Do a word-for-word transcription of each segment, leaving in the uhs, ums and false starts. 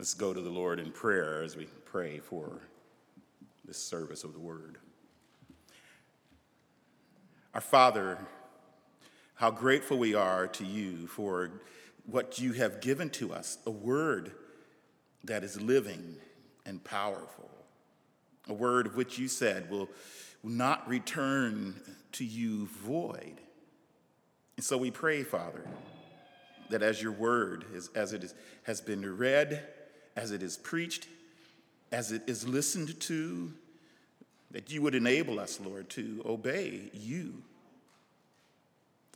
Let's go to the Lord in prayer as we pray for this service of the Word. Our Father, how grateful we are to you for what you have given to us, a word that is living and powerful, a word which you said will not return to you void. And so we pray, Father, that as your word, is, as it is, has been read, as it is preached, as it is listened to, that you would enable us, Lord, to obey you,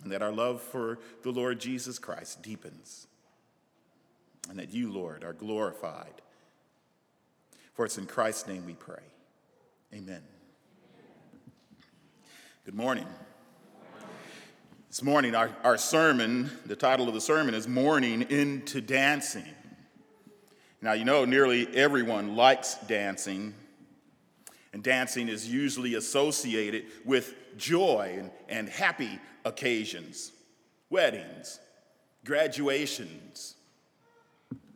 and that our love for the Lord Jesus Christ deepens, and that you, Lord, are glorified. For it's in Christ's name we pray. Amen. Good morning. This morning, our, our sermon, the title of the sermon is Morning into Dancing. Now, you know, nearly everyone likes dancing. And dancing is usually associated with joy and, and happy occasions, weddings, graduations,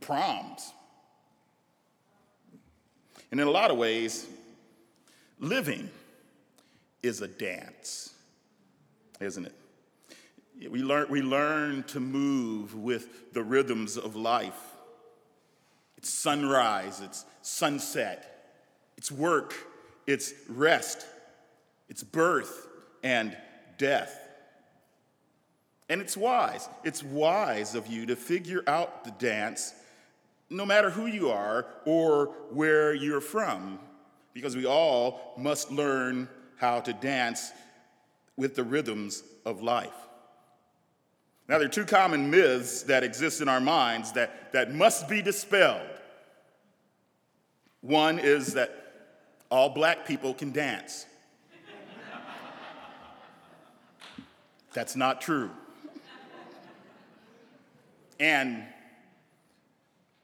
proms. And in a lot of ways, living is a dance, isn't it? We learn, we learn to move with the rhythms of life. It's sunrise, it's sunset, it's work, it's rest, it's birth and death. And it's wise. It's wise of you to figure out the dance, no matter who you are or where you're from, because we all must learn how to dance with the rhythms of life. Now, there are two common myths that exist in our minds that, that must be dispelled. One is that all black people can dance. That's not true. And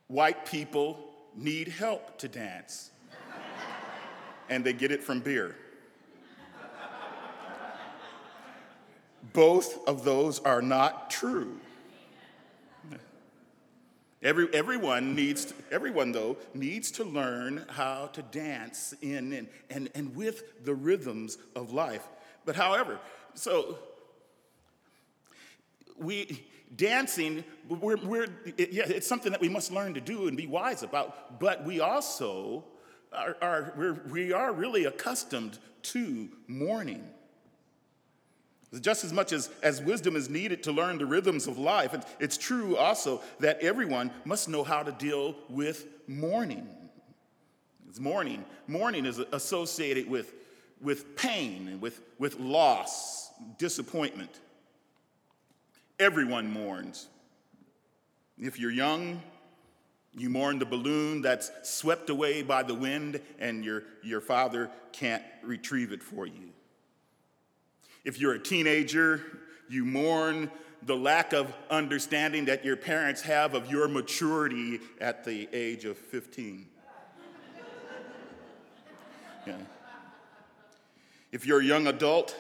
white people need help to dance. And they get it from beer. Both of those are not true. Every, everyone needs, to, everyone though, needs to learn how to dance in and, and, and with the rhythms of life. But however, so we dancing, we're, we're it, yeah, it's something that we must learn to do and be wise about. But we also are, are we're, we are really accustomed to mourning. Just as much as, as wisdom is needed to learn the rhythms of life, it's true also that everyone must know how to deal with mourning. It's mourning. Mourning is associated with, with pain and with, with loss, disappointment. Everyone mourns. If you're young, you mourn the balloon that's swept away by the wind, and your, your father can't retrieve it for you. If you're a teenager, you mourn the lack of understanding that your parents have of your maturity at the age of fifteen. Yeah. If you're a young adult,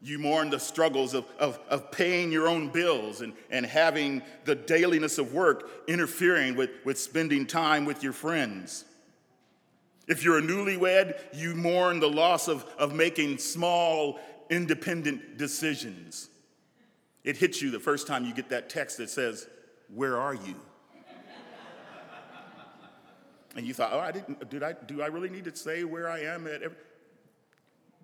you mourn the struggles of, of, of paying your own bills and, and having the dailiness of work interfering with, with spending time with your friends. If you're a newlywed, you mourn the loss of, of making small independent decisions. It hits you the first time you get that text that says, "Where are you?" And you thought, "Oh, I didn't. Did I? Do I really need to say where I am at?" Every...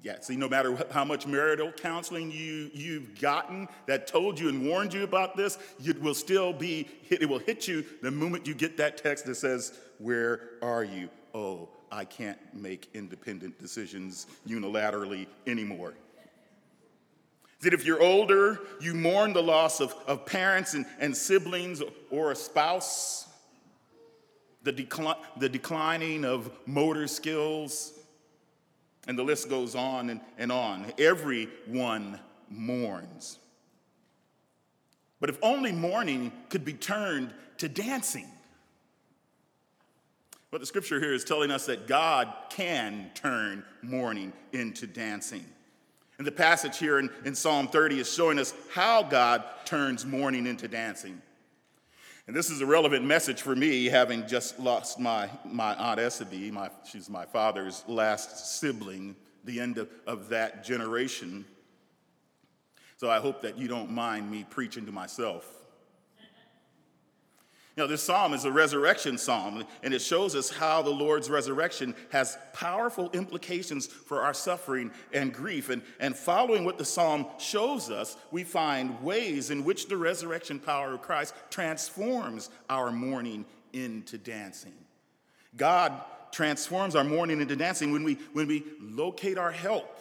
Yeah. See, no matter how much marital counseling you you've gotten that told you and warned you about this, it will still be. Hit, it will hit you the moment you get that text that says, "Where are you?" Oh, I can't make independent decisions unilaterally anymore. That if you're older, you mourn the loss of, of parents and, and siblings or a spouse, the, decli- the declining of motor skills, and the list goes on and, and on. Everyone mourns. But if only mourning could be turned to dancing. But the scripture here is telling us that God can turn mourning into dancing. And the passage here in, in Psalm thirty is showing us how God turns mourning into dancing. And this is a relevant message for me, having just lost my, my Aunt Essebe. My, she's my father's last sibling, the end of, of that generation. So I hope that you don't mind me preaching to myself. You know, this psalm is a resurrection psalm, and it shows us how the Lord's resurrection has powerful implications for our suffering and grief. And, and following what the psalm shows us, we find ways in which the resurrection power of Christ transforms our mourning into dancing. God transforms our mourning into dancing when we, when we locate our help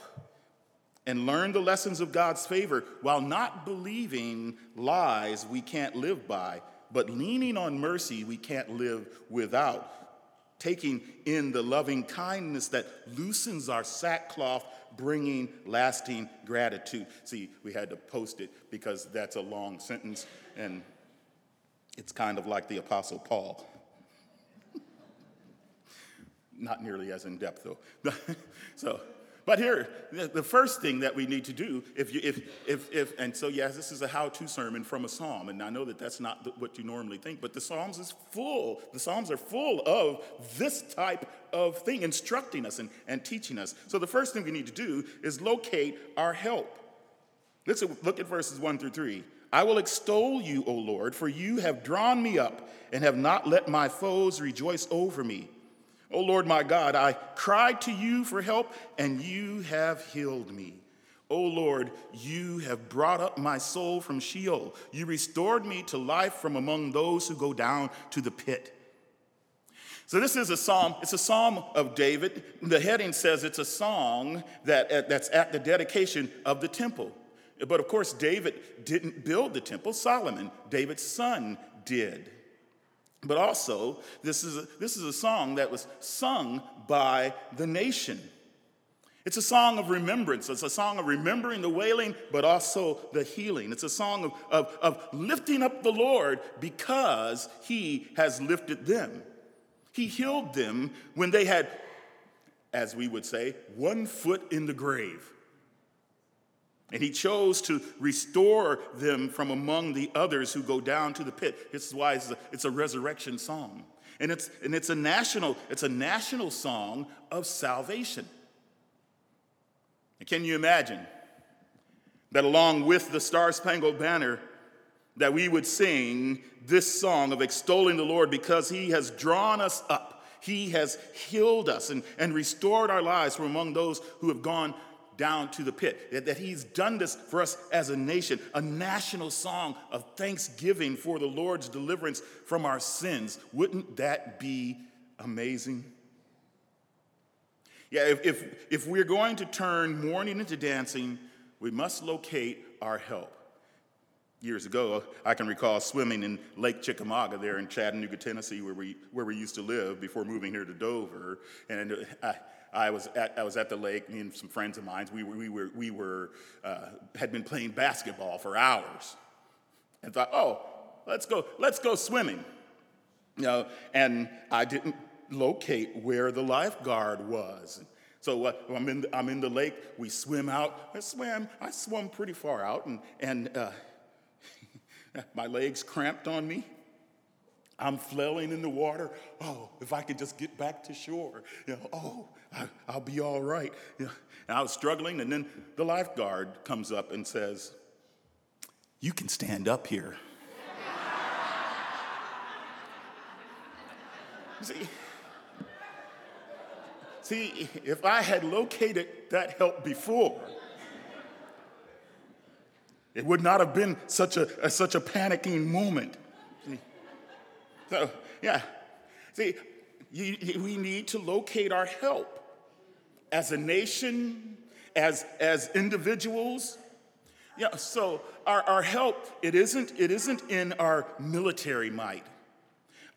and learn the lessons of God's favor while not believing lies we can't live by, but leaning on mercy we can't live without, taking in the loving kindness that loosens our sackcloth, bringing lasting gratitude. See, we had to post it because that's a long sentence, and it's kind of like the Apostle Paul. Not nearly as in-depth, though. So, but here, the first thing that we need to do, if you, if, if, if, and so, yes, this is a how-to sermon from a psalm, and I know that that's not what you normally think, but the psalms is full, the psalms are full of this type of thing, instructing us and, and teaching us. So the first thing we need to do is locate our help. Let's look at verses one through three. I will extol you, O Lord, for you have drawn me up and have not let my foes rejoice over me. O Lord, my God, I cried to you for help, and you have healed me. O Lord, you have brought up my soul from Sheol. You restored me to life from among those who go down to the pit. So this is a psalm. It's a psalm of David. The heading says it's a song that, that's at the dedication of the temple. But of course, David didn't build the temple. Solomon, David's son, did. But also, this is, a, this is a song that was sung by the nation. It's a song of remembrance. It's a song of remembering the wailing, but also the healing. It's a song of, of, of lifting up the Lord because he has lifted them. He healed them when they had, as we would say, one foot in the grave. And he chose to restore them from among the others who go down to the pit. This is why it's a, it's a resurrection song. And it's and it's a national, it's a national song of salvation. And can you imagine that along with the Star-Spangled Banner, that we would sing this song of extolling the Lord because he has drawn us up. He has healed us and, and restored our lives from among those who have gone down to the pit, that, that he's done this for us as a nation, a national song of thanksgiving for the Lord's deliverance from our sins. Wouldn't that be amazing? Yeah, if, if, if we're going to turn mourning into dancing, we must locate our help. Years ago, I can recall swimming in Lake Chickamauga there in Chattanooga, Tennessee, where we where we used to live before moving here to Dover. And I I was at I was at the lake. Me and some friends of mine, we were we were we were uh, had been playing basketball for hours, and thought, oh, let's go let's go swimming, you know. And I didn't locate where the lifeguard was. So uh, I'm in I'm in the lake. We swim out. I swam I swum pretty far out, and and uh, my legs cramped on me. I'm flailing in the water. Oh, if I could just get back to shore, you know, oh, I, I'll be all right. You know, and I was struggling, and then the lifeguard comes up and says, "You can stand up here." see, see, if I had located that help before, it would not have been such a, a such a panicking moment. So, yeah, see, you, you, we need to locate our help as a nation, as as individuals. Yeah, so our, our help, it isn't it isn't in our military might.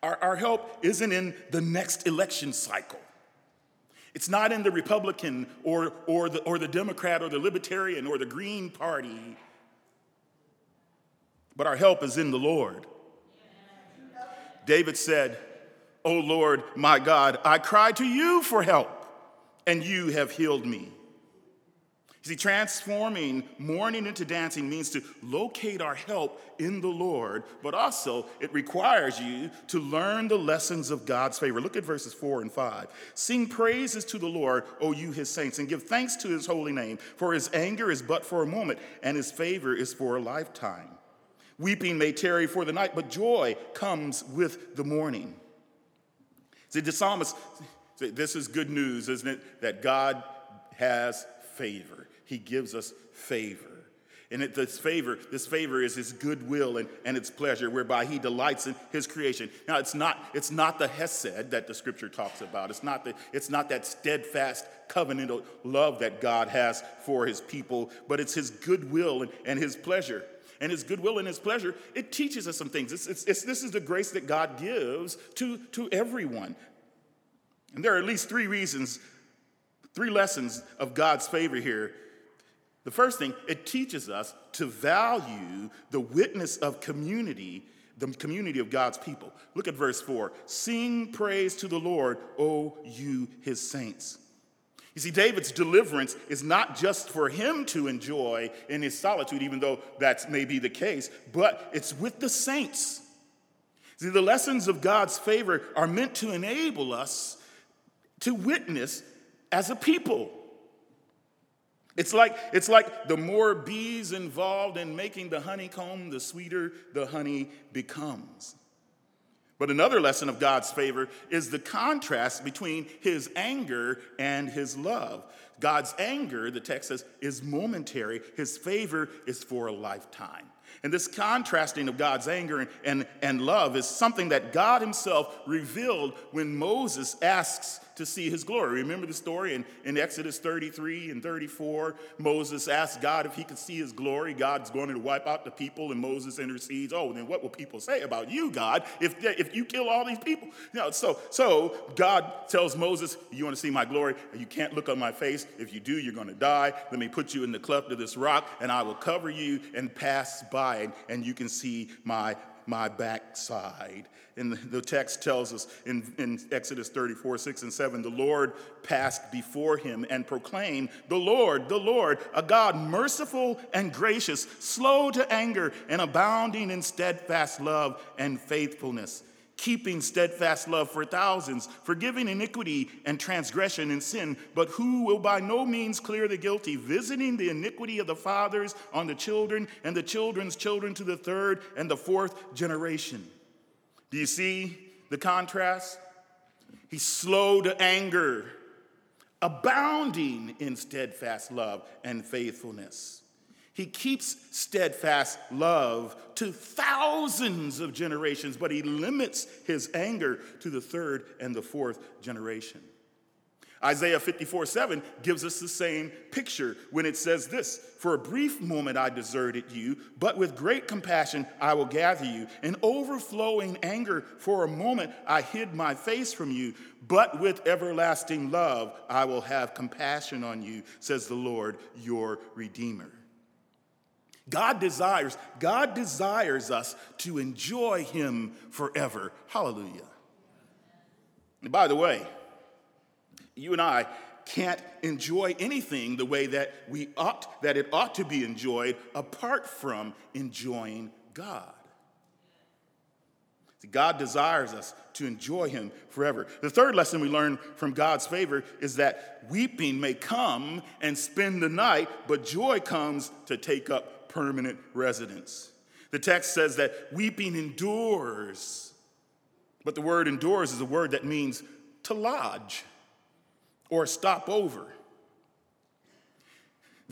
Our our help isn't in the next election cycle. It's not in the Republican or or the or the Democrat or the Libertarian or the Green Party. But our help is in the Lord. David said, "O Lord, my God, I cry to you for help, and you have healed me." See, transforming mourning into dancing means to locate our help in the Lord, but also it requires you to learn the lessons of God's favor. Look at verses four and five. Sing praises to the Lord, O you his saints, and give thanks to his holy name, for his anger is but for a moment, and his favor is for a lifetime. Weeping may tarry for the night, but joy comes with the morning. See, the psalmist, this is good news, isn't it? That God has favor. He gives us favor. And it, this favor, this favor is his goodwill and, and its pleasure, whereby he delights in his creation. Now, it's not, it's not the hesed that the scripture talks about. It's not the, it's not that steadfast covenantal love that God has for his people, but it's his goodwill and, and his pleasure. And his goodwill and his pleasure, it teaches us some things. It's, it's, it's, this is the grace that God gives to, to everyone. And there are at least three reasons, three lessons of God's favor here. The first thing, it teaches us to value the witness of community, the community of God's people. Look at verse four. Sing praise to the Lord, O you his saints. You see, David's deliverance is not just for him to enjoy in his solitude, even though that may be the case, but it's with the saints. See, the lessons of God's favor are meant to enable us to witness as a people. It's like, it's like the more bees involved in making the honeycomb, the sweeter the honey becomes. But another lesson of God's favor is the contrast between his anger and his love. God's anger, the text says, is momentary. His favor is for a lifetime. And this contrasting of God's anger and, and, and love is something that God himself revealed when Moses asks to see his glory. Remember the story in, in Exodus thirty-three and thirty-four? Moses asked God if he could see his glory. God's going to wipe out the people, and Moses intercedes. Oh, then what will people say about you, God, if they, if you kill all these people? You know, so, so God tells Moses, you want to see my glory? You can't look on my face. If you do, you're going to die. Let me put you in the cleft of this rock, and I will cover you and pass by. And you can see my my backside. And the text tells us in, in Exodus thirty-four, six and seven, the Lord passed before him and proclaimed, the Lord, the Lord, a God merciful and gracious, slow to anger and abounding in steadfast love and faithfulness, keeping steadfast love for thousands, forgiving iniquity and transgression and sin, but who will by no means clear the guilty, visiting the iniquity of the fathers on the children and the children's children to the third and the fourth generation. Do you see the contrast? He's slow to anger, abounding in steadfast love and faithfulness. He keeps steadfast love to thousands of generations, but he limits his anger to the third and the fourth generation. Isaiah fifty-four seven gives us the same picture when it says this, for a brief moment I deserted you, but with great compassion I will gather you. In overflowing anger for a moment I hid my face from you, but with everlasting love I will have compassion on you, says the Lord, your Redeemer. God desires, God desires us to enjoy him forever. Hallelujah. And by the way, you and I can't enjoy anything the way that we ought, that it ought to be enjoyed apart from enjoying God. See, God desires us to enjoy him forever. The third lesson we learn from God's favor is that weeping may come and spend the night, but joy comes to take up permanent residence. The text says that weeping endures, but the word endures is a word that means to lodge or stop over.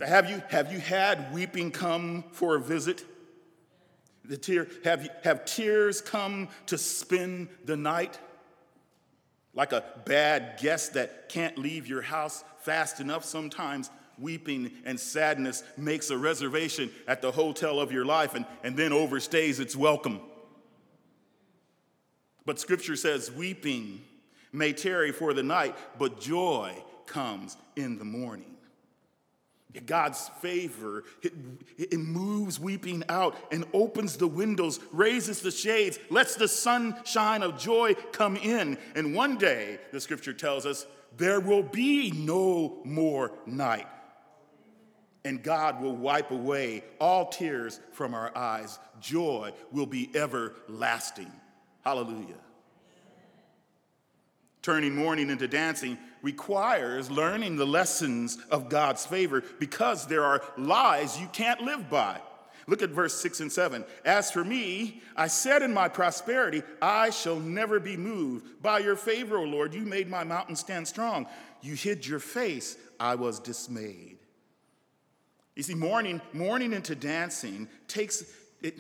Have you, have you had weeping come for a visit? The tear, have, you, have tears come to spend the night? Like a bad guest that can't leave your house fast enough sometimes. Weeping and sadness makes a reservation at the hotel of your life and, and then overstays its welcome. But Scripture says, weeping may tarry for the night, but joy comes in the morning. God's favor, it, it moves weeping out and opens the windows, raises the shades, lets the sunshine of joy come in. And one day, the Scripture tells us, there will be no more night. and God will wipe away all tears from our eyes. Joy will be everlasting. Hallelujah. Turning mourning into dancing requires learning the lessons of God's favor, because there are lies you can't live by. Look at verse six and seven. As for me, I said in my prosperity, I shall never be moved. By your favor, O Lord, you made my mountain stand strong. You hid your face, I was dismayed. You see, mourning, mourning into dancing takes, it,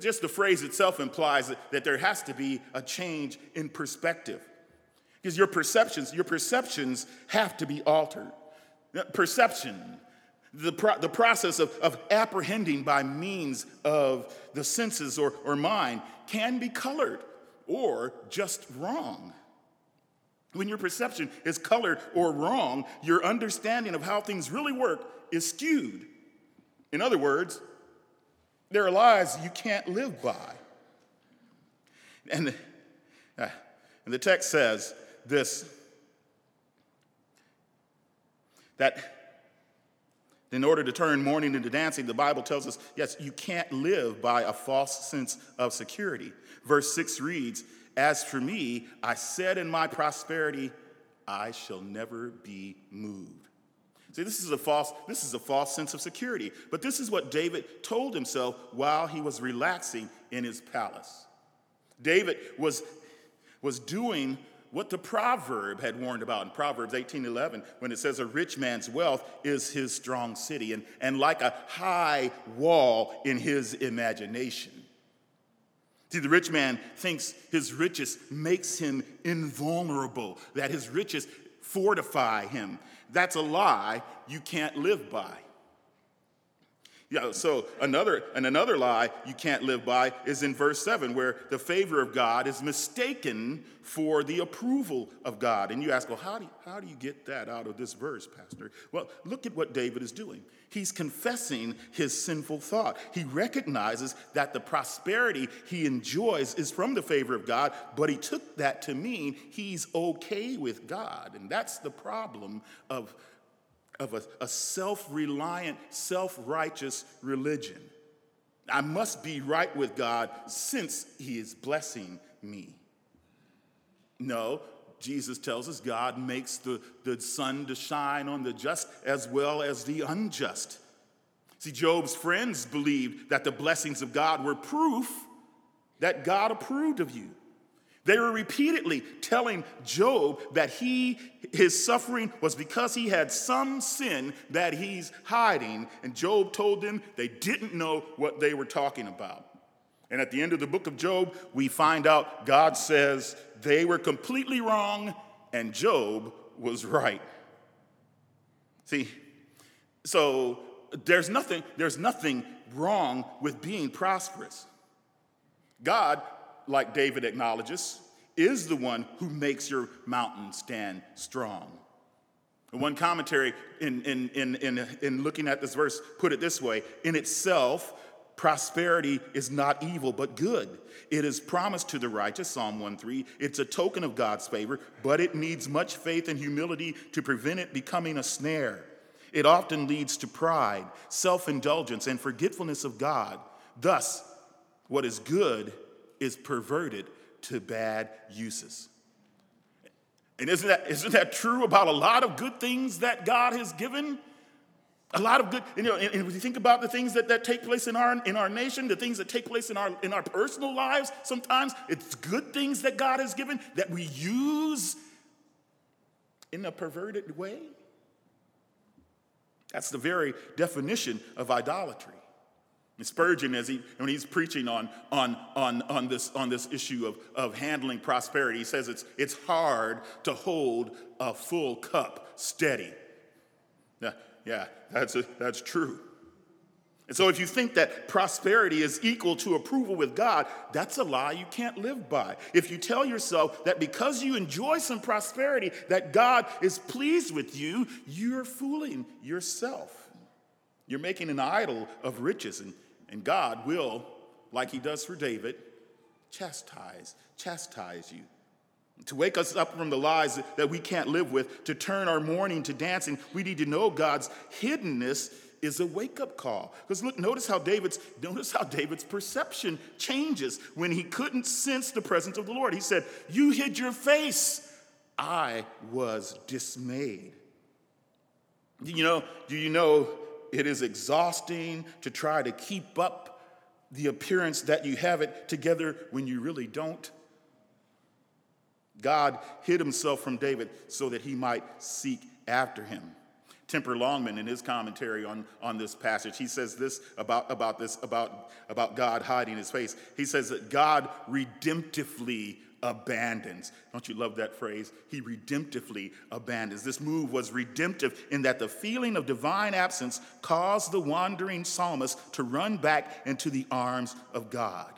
just the phrase itself implies that, that there has to be a change in perspective. Because your perceptions, your perceptions have to be altered. Perception, the, pro, the process of, of apprehending by means of the senses or, or mind, can be colored or just wrong. When your perception is colored or wrong, your understanding of how things really work is skewed. In other words, there are lies you can't live by. And the, uh, and the text says this, that in order to turn mourning into dancing, the Bible tells us, yes, you can't live by a false sense of security. Verse six reads, as for me, I said in my prosperity, I shall never be moved. See, this is a false, this is a false sense of security. But this is what David told himself while he was relaxing in his palace. David was, was doing what the proverb had warned about in Proverbs eighteen eleven, when it says a rich man's wealth is his strong city, and, and like a high wall in his imagination. See, the rich man thinks his riches makes him invulnerable, that his riches fortify him. That's a lie you can't live by. Yeah, so another and another lie you can't live by is in verse seven, where the favor of God is mistaken for the approval of God. And you ask, well, how do you, how do you get that out of this verse, Pastor? Well, look at what David is doing. He's confessing his sinful thought. He recognizes that the prosperity he enjoys is from the favor of God, but he took that to mean he's okay with God. And that's the problem of of a, a self-reliant, self-righteous religion. I must be right with God since he is blessing me. No, Jesus tells us God makes the, the sun to shine on the just as well as the unjust. See, Job's friends believed that the blessings of God were proof that God approved of you. They were repeatedly telling Job that he, his suffering was because he had some sin that he's hiding. And Job told them they didn't know what they were talking about. And at the end of the book of Job, we find out God says they were completely wrong and Job was right. See, so there's nothing, there's nothing wrong with being prosperous. God, like David acknowledges, is the one who makes your mountain stand strong. One commentary in, in, in, in, in looking at this verse put it this way: in itself, prosperity is not evil but good. It is promised to the righteous, Psalm one three. It's a token of God's favor, but it needs much faith and humility to prevent it becoming a snare. It often leads to pride, self-indulgence, and forgetfulness of God. Thus, what is good is perverted to bad uses. And isn't that, isn't that true about a lot of good things that God has given? A lot of good, you know, and, and when you think about the things that, that take place in our in our nation, the things that take place in our in our personal lives, sometimes it's good things that God has given that we use in a perverted way. That's the very definition of idolatry. Spurgeon, as he when he's preaching on on on on this on this issue of, of handling prosperity, he says it's it's hard to hold a full cup steady. Yeah, yeah, that's a, that's true. And so, if you think that prosperity is equal to approval with God, that's a lie you can't live by. If you tell yourself that because you enjoy some prosperity that God is pleased with you, you're fooling yourself. You're making an idol of riches, and And God will, like he does for David, chastise, chastise you. To wake us up from the lies that we can't live with, to turn our mourning to dancing, we need to know God's hiddenness is a wake-up call. Because look, notice how David's notice how David's perception changes when he couldn't sense the presence of the Lord. He said, "You hid your face. I was dismayed." You know, do you know it is exhausting to try to keep up the appearance that you have it together when you really don't? God hid himself from David so that he might seek after him. Temper Longman, in his commentary on, on this passage, he says this about, about this about, about God hiding his face. He says that God redemptively abandons. Don't you love that phrase? He redemptively abandons. This move was redemptive in that the feeling of divine absence caused the wandering psalmist to run back into the arms of God.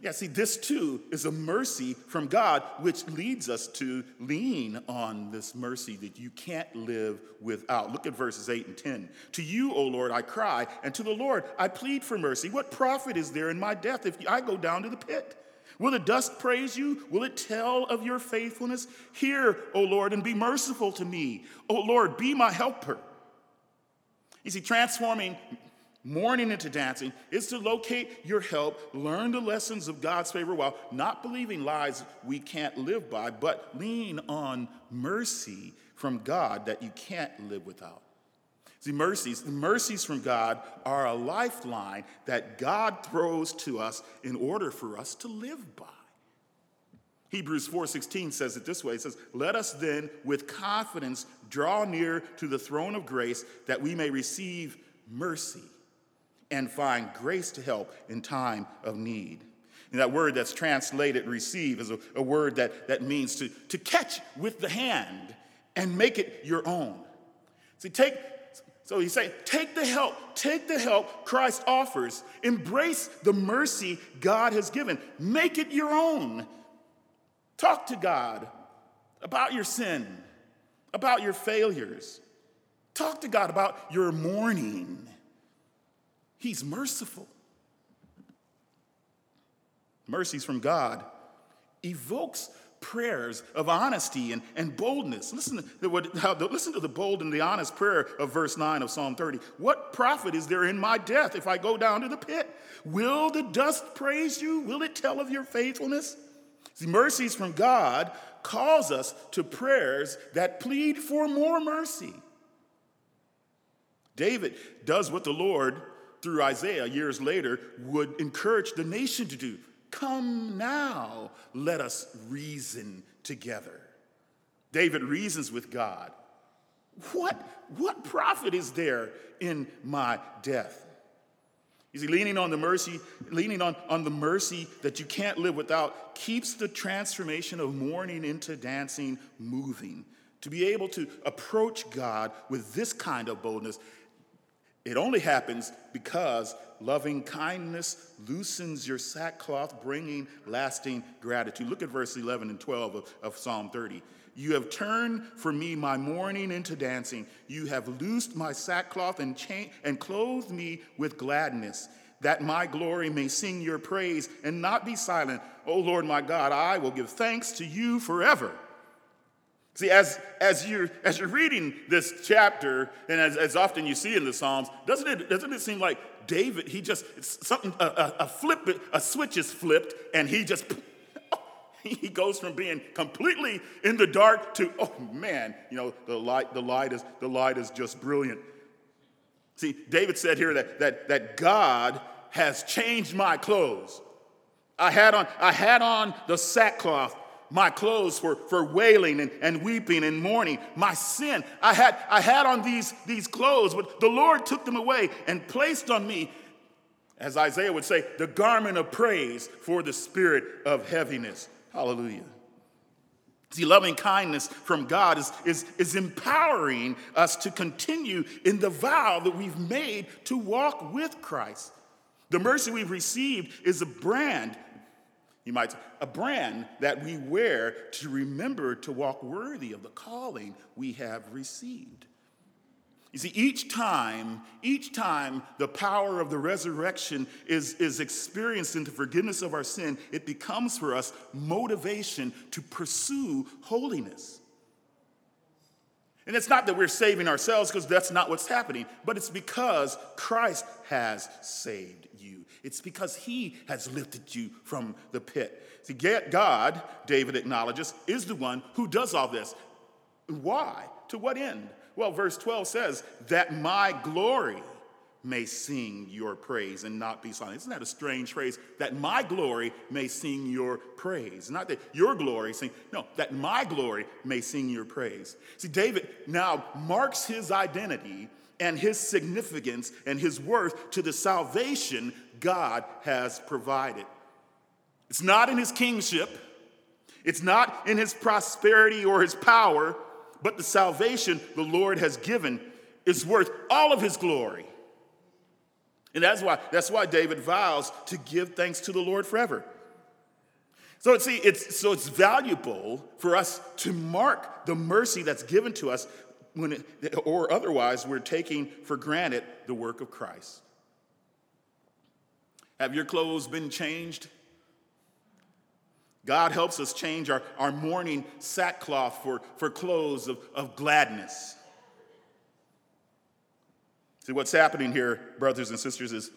Yeah, see, this too is a mercy from God, which leads us to lean on this mercy that you can't live without. Look at verses eight and ten. To you, O Lord, I cry, and to the Lord I plead for mercy. What profit is there in my death if I go down to the pit? Will the dust praise you? Will it tell of your faithfulness? Hear, O Lord, and be merciful to me. O Lord, be my helper. You see, transforming mourning into dancing is to locate your help, learn the lessons of God's favor while not believing lies we can't live by, but lean on mercy from God that you can't live without. See, mercies, the mercies from God are a lifeline that God throws to us in order for us to live by. Hebrews four sixteen says it this way. It says, let us then with confidence draw near to the throne of grace that we may receive mercy and find grace to help in time of need. And that word that's translated receive is a, a word that, that means to, to catch with the hand and make it your own. See, take, so he's saying, take the help, take the help Christ offers. Embrace the mercy God has given. Make it your own. Talk to God about your sin, about your failures. Talk to God about your mourning. He's merciful. Mercies from God evokes prayers of honesty and, and boldness. Listen to, what, how the, listen to the bold and the honest prayer of verse nine of Psalm thirty. What profit is there in my death if I go down to the pit? Will the dust praise you? Will it tell of your faithfulness? See, mercies from God calls us to prayers that plead for more mercy. David does what the Lord through Isaiah years later would encourage the nation to do. Come now, let us reason together. David reasons with God. What, what profit is there in my death? You see, leaning on the mercy, leaning on, on the mercy that you can't live without keeps the transformation of mourning into dancing moving. To be able to approach God with this kind of boldness, it only happens because loving kindness loosens your sackcloth, bringing lasting gratitude. Look at verse eleven and twelve of, of Psalm thirty. You have turned for me my mourning into dancing. You have loosed my sackcloth and, cha- and clothed me with gladness, that my glory may sing your praise and not be silent. O Lord my God, I will give thanks to you forever. See, as as you're, as you're reading this chapter, and as, as often you see in the Psalms, doesn't it, doesn't it seem like David, he just, something, a, a, a flip, a switch is flipped, and he just, he goes from being completely in the dark to, oh man, you know, the light, the light is, the light is just brilliant. See, David said here that that that God has changed my clothes. I had on, I had on the sackcloth. My clothes for, for wailing and, and weeping and mourning. My sin, I had I had on these, these clothes, but the Lord took them away and placed on me, as Isaiah would say, the garment of praise for the spirit of heaviness. Hallelujah. See, loving kindness from God is, is, is empowering us to continue in the vow that we've made to walk with Christ. The mercy we've received is a brand You might say, a brand that we wear to remember to walk worthy of the calling we have received. You see, each time, each time the power of the resurrection is, is experienced in the forgiveness of our sin, it becomes for us motivation to pursue holiness. And it's not that we're saving ourselves, because that's not what's happening, but it's because Christ has saved you. It's because he has lifted you from the pit. See, God, David acknowledges, is the one who does all this. Why? To what end? Well, verse twelve says, that my glory may sing your praise and not be silent. Isn't that a strange phrase? That my glory may sing your praise. Not that your glory sing, no, that my glory may sing your praise. See, David now marks his identity and his significance and his worth to the salvation God has provided. It's not in his kingship. It's not in his prosperity or his power, but the salvation the Lord has given is worth all of his glory. And that's why, that's why David vows to give thanks to the Lord forever. So see, it's so it's valuable for us to mark the mercy that's given to us, when it, or otherwise we're taking for granted the work of Christ. Have your clothes been changed? God helps us change our, our mourning sackcloth for, for clothes of, of gladness. See, what's happening here, brothers and sisters, is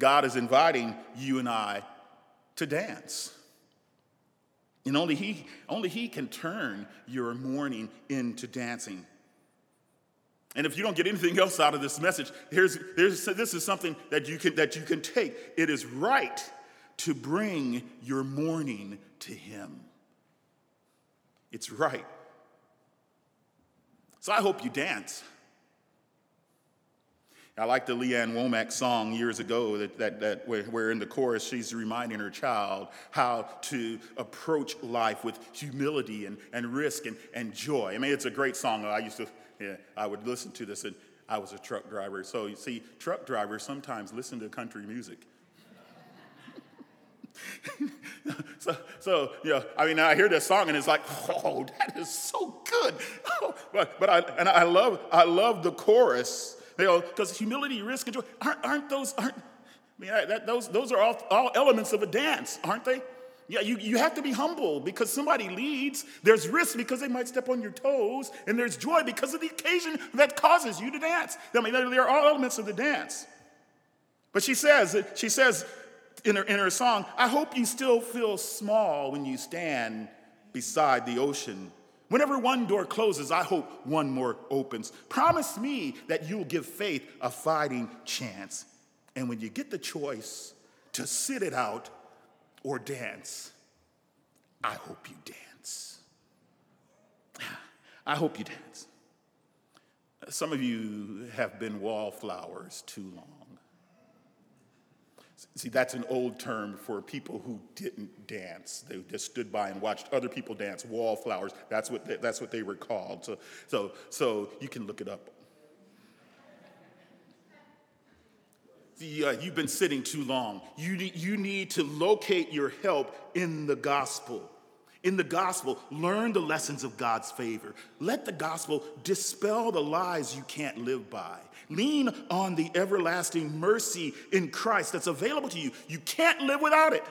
God is inviting you and I to dance. And only he, only he can turn your mourning into dancing. And if you don't get anything else out of this message, here's, here's, this is something that you can, that you can take. It is right to bring your mourning to him. It's right. So I hope you dance. I like the Leanne Womack song years ago that, that, that where in the chorus she's reminding her child how to approach life with humility and, and risk and, and joy. I mean, it's a great song. I used to, yeah, I would listen to this, and I was a truck driver. So you see, truck drivers sometimes listen to country music. so, so you know, I mean, I hear this song and it's like, oh, that is so good. Oh, but but I and I love I love the chorus. Because humility, risk, and joy, aren't, aren't those, aren't, I mean, that, those, those are all, all elements of a dance, aren't they? Yeah, you, you have to be humble because somebody leads. There's risk because they might step on your toes. And there's joy because of the occasion that causes you to dance. I mean, they're all elements of the dance. But she says, she says in her, in her song, I hope you still feel small when you stand beside the ocean. Whenever one door closes, I hope one more opens. Promise me that you'll give faith a fighting chance. And when you get the choice to sit it out or dance, I hope you dance. I hope you dance. Some of you have been wallflowers too long. See, that's an old term for people who didn't dance. They just stood by and watched other people dance. Wallflowers. That's what they, that's what they were called. So, so, so you can look it up. See, uh, you've been sitting too long. You need, you need to locate your help in the gospel. In the gospel, learn the lessons of God's favor. Let the gospel dispel the lies you can't live by. Lean on the everlasting mercy in Christ that's available to you. You can't live without it.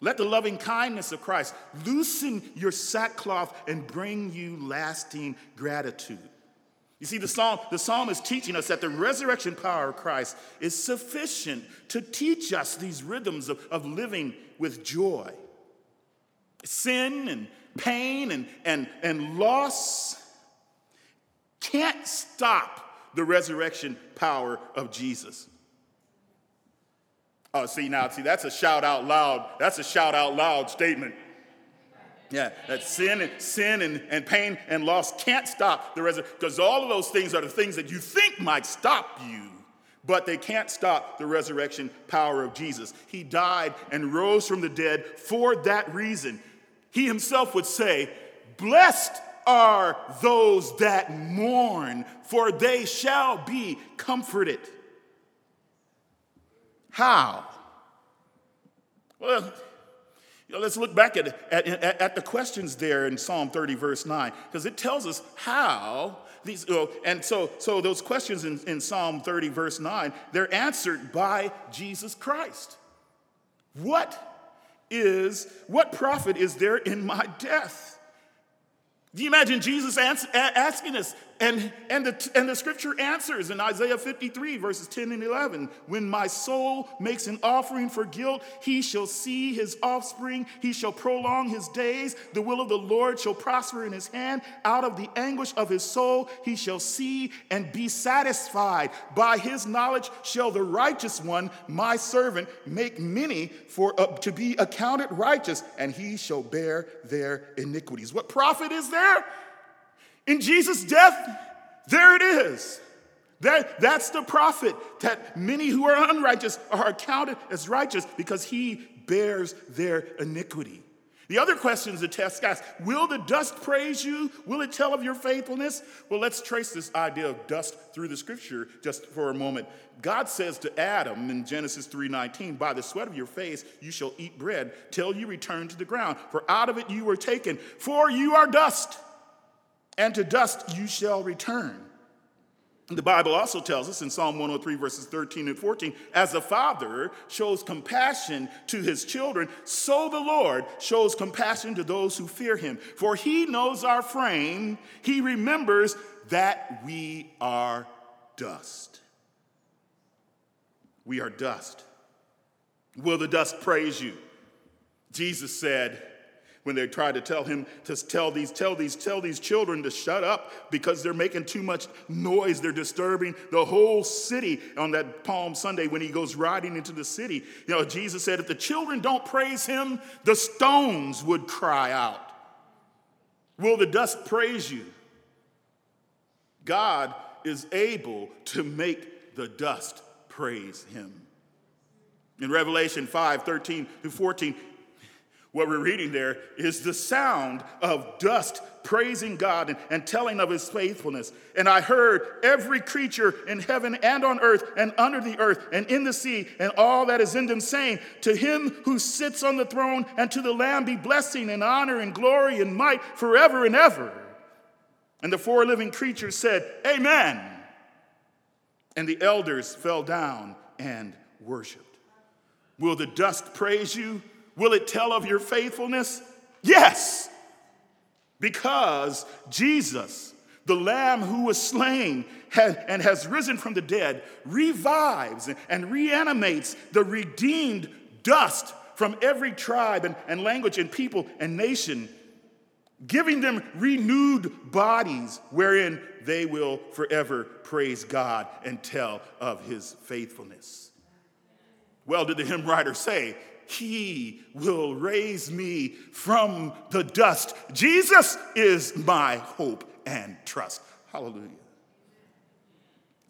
Let the loving kindness of Christ loosen your sackcloth and bring you lasting gratitude. You see, the psalm, the psalm is teaching us that the resurrection power of Christ is sufficient to teach us these rhythms of, of living with joy. Sin and pain and, and, and loss can't stop the resurrection power of Jesus. Oh, see now, see, that's a shout out loud. That's a shout out loud statement. Yeah, that sin and sin and, and pain and loss can't stop the resurrection, because all of those things are the things that you think might stop you, but they can't stop the resurrection power of Jesus. He died and rose from the dead for that reason. He himself would say, blessed are those that mourn, for they shall be comforted. How? Well, you know, let's look back at, at, at the questions there in Psalm thirty, verse nine, because it tells us how. These, oh, and so, so those questions in, in Psalm thirty, verse nine, they're answered by Jesus Christ. What is, what profit is there in my death? Do you imagine Jesus ans- asking us? And, and, the, and the scripture answers in Isaiah fifty-three, verses ten and eleven. When my soul makes an offering for guilt, he shall see his offspring. He shall prolong his days. The will of the Lord shall prosper in his hand. Out of the anguish of his soul, he shall see and be satisfied. By his knowledge shall the righteous one, my servant, make many for uh, to be accounted righteous, and he shall bear their iniquities. What profit is there? In Jesus' death, there it is. That, that's the profit, that many who are unrighteous are accounted as righteous because he bears their iniquity. The other questions the text asks, will the dust praise you? Will it tell of your faithfulness? Well, let's trace this idea of dust through the scripture just for a moment. God says to Adam in Genesis three nineteen, by the sweat of your face you shall eat bread till you return to the ground, for out of it you were taken, for you are dust, and to dust you shall return. The Bible also tells us in Psalm one oh three, verses thirteen and fourteen, as the Father shows compassion to his children, so the Lord shows compassion to those who fear him. For he knows our frame, he remembers that we are dust. We are dust. Will the dust praise you? Jesus said, when they tried to tell him to tell these, tell these, tell these children to shut up because they're making too much noise. They're disturbing the whole city on that Palm Sunday when he goes riding into the city. You know, Jesus said, if the children don't praise him, the stones would cry out. Will the dust praise you? God is able to make the dust praise him. In Revelation five, thirteen through fourteen, what we're reading there is the sound of dust praising God and, and telling of his faithfulness. And I heard every creature in heaven and on earth and under the earth and in the sea and all that is in them saying, to him who sits on the throne and to the Lamb be blessing and honor and glory and might forever and ever. And the four living creatures said, amen. And the elders fell down and worshiped. Will the dust praise you? Will it tell of your faithfulness? Yes, because Jesus, the Lamb who was slain and has risen from the dead, revives and reanimates the redeemed dust from every tribe and language and people and nation, giving them renewed bodies wherein they will forever praise God and tell of his faithfulness. Well, did the hymn writer say, he will raise me from the dust. Jesus is my hope and trust. Hallelujah.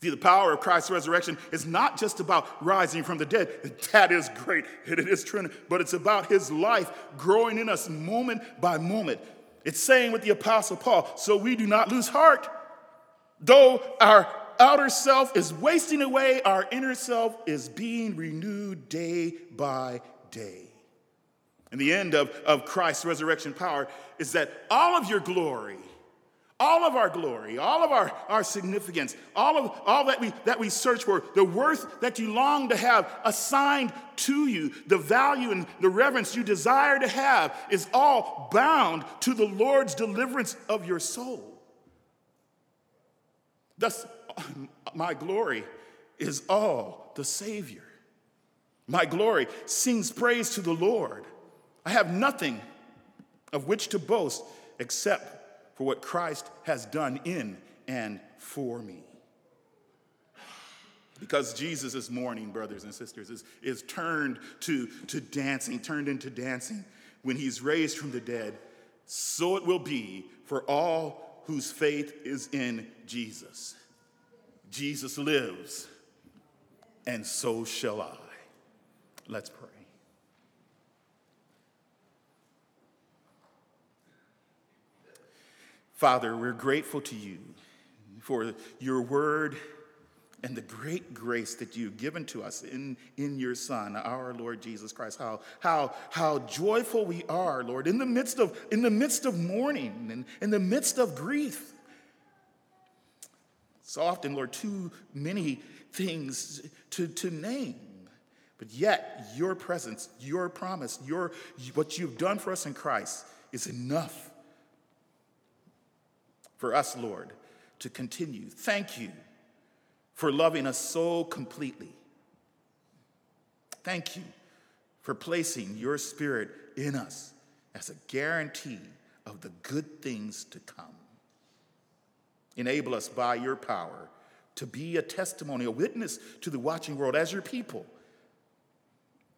See, the power of Christ's resurrection is not just about rising from the dead. That is great. It is true. But it's about his life growing in us moment by moment. It's saying with the Apostle Paul, so we do not lose heart. Though our outer self is wasting away, our inner self is being renewed day by day. Day. And the end of, of Christ's resurrection power is that all of your glory, all of our glory, all of our, our significance, all of all that we that we search for, the worth that you long to have assigned to you, the value and the reverence you desire to have is all bound to the Lord's deliverance of your soul. Thus, my glory is all the Savior. My glory sings praise to the Lord. I have nothing of which to boast except for what Christ has done in and for me. Because Jesus this morning, brothers and sisters, is, is turned to, to dancing, turned into dancing when he's raised from the dead. So it will be for all whose faith is in Jesus. Jesus lives, and so shall I. Let's pray. Father, we're grateful to you for your word and the great grace that you've given to us in, in your Son, our Lord Jesus Christ. How, how, how joyful we are, Lord, in the midst of, in the midst of mourning and in the midst of grief. So often, Lord, too many things to, to name. But yet, your presence, your promise, your what you've done for us in Christ is enough. for us, Lord, to continue. Thank you for loving us so completely. Thank you for placing your Spirit in us as a guarantee of the good things to come. Enable us by your power to be a testimony, a witness to the watching world as your people.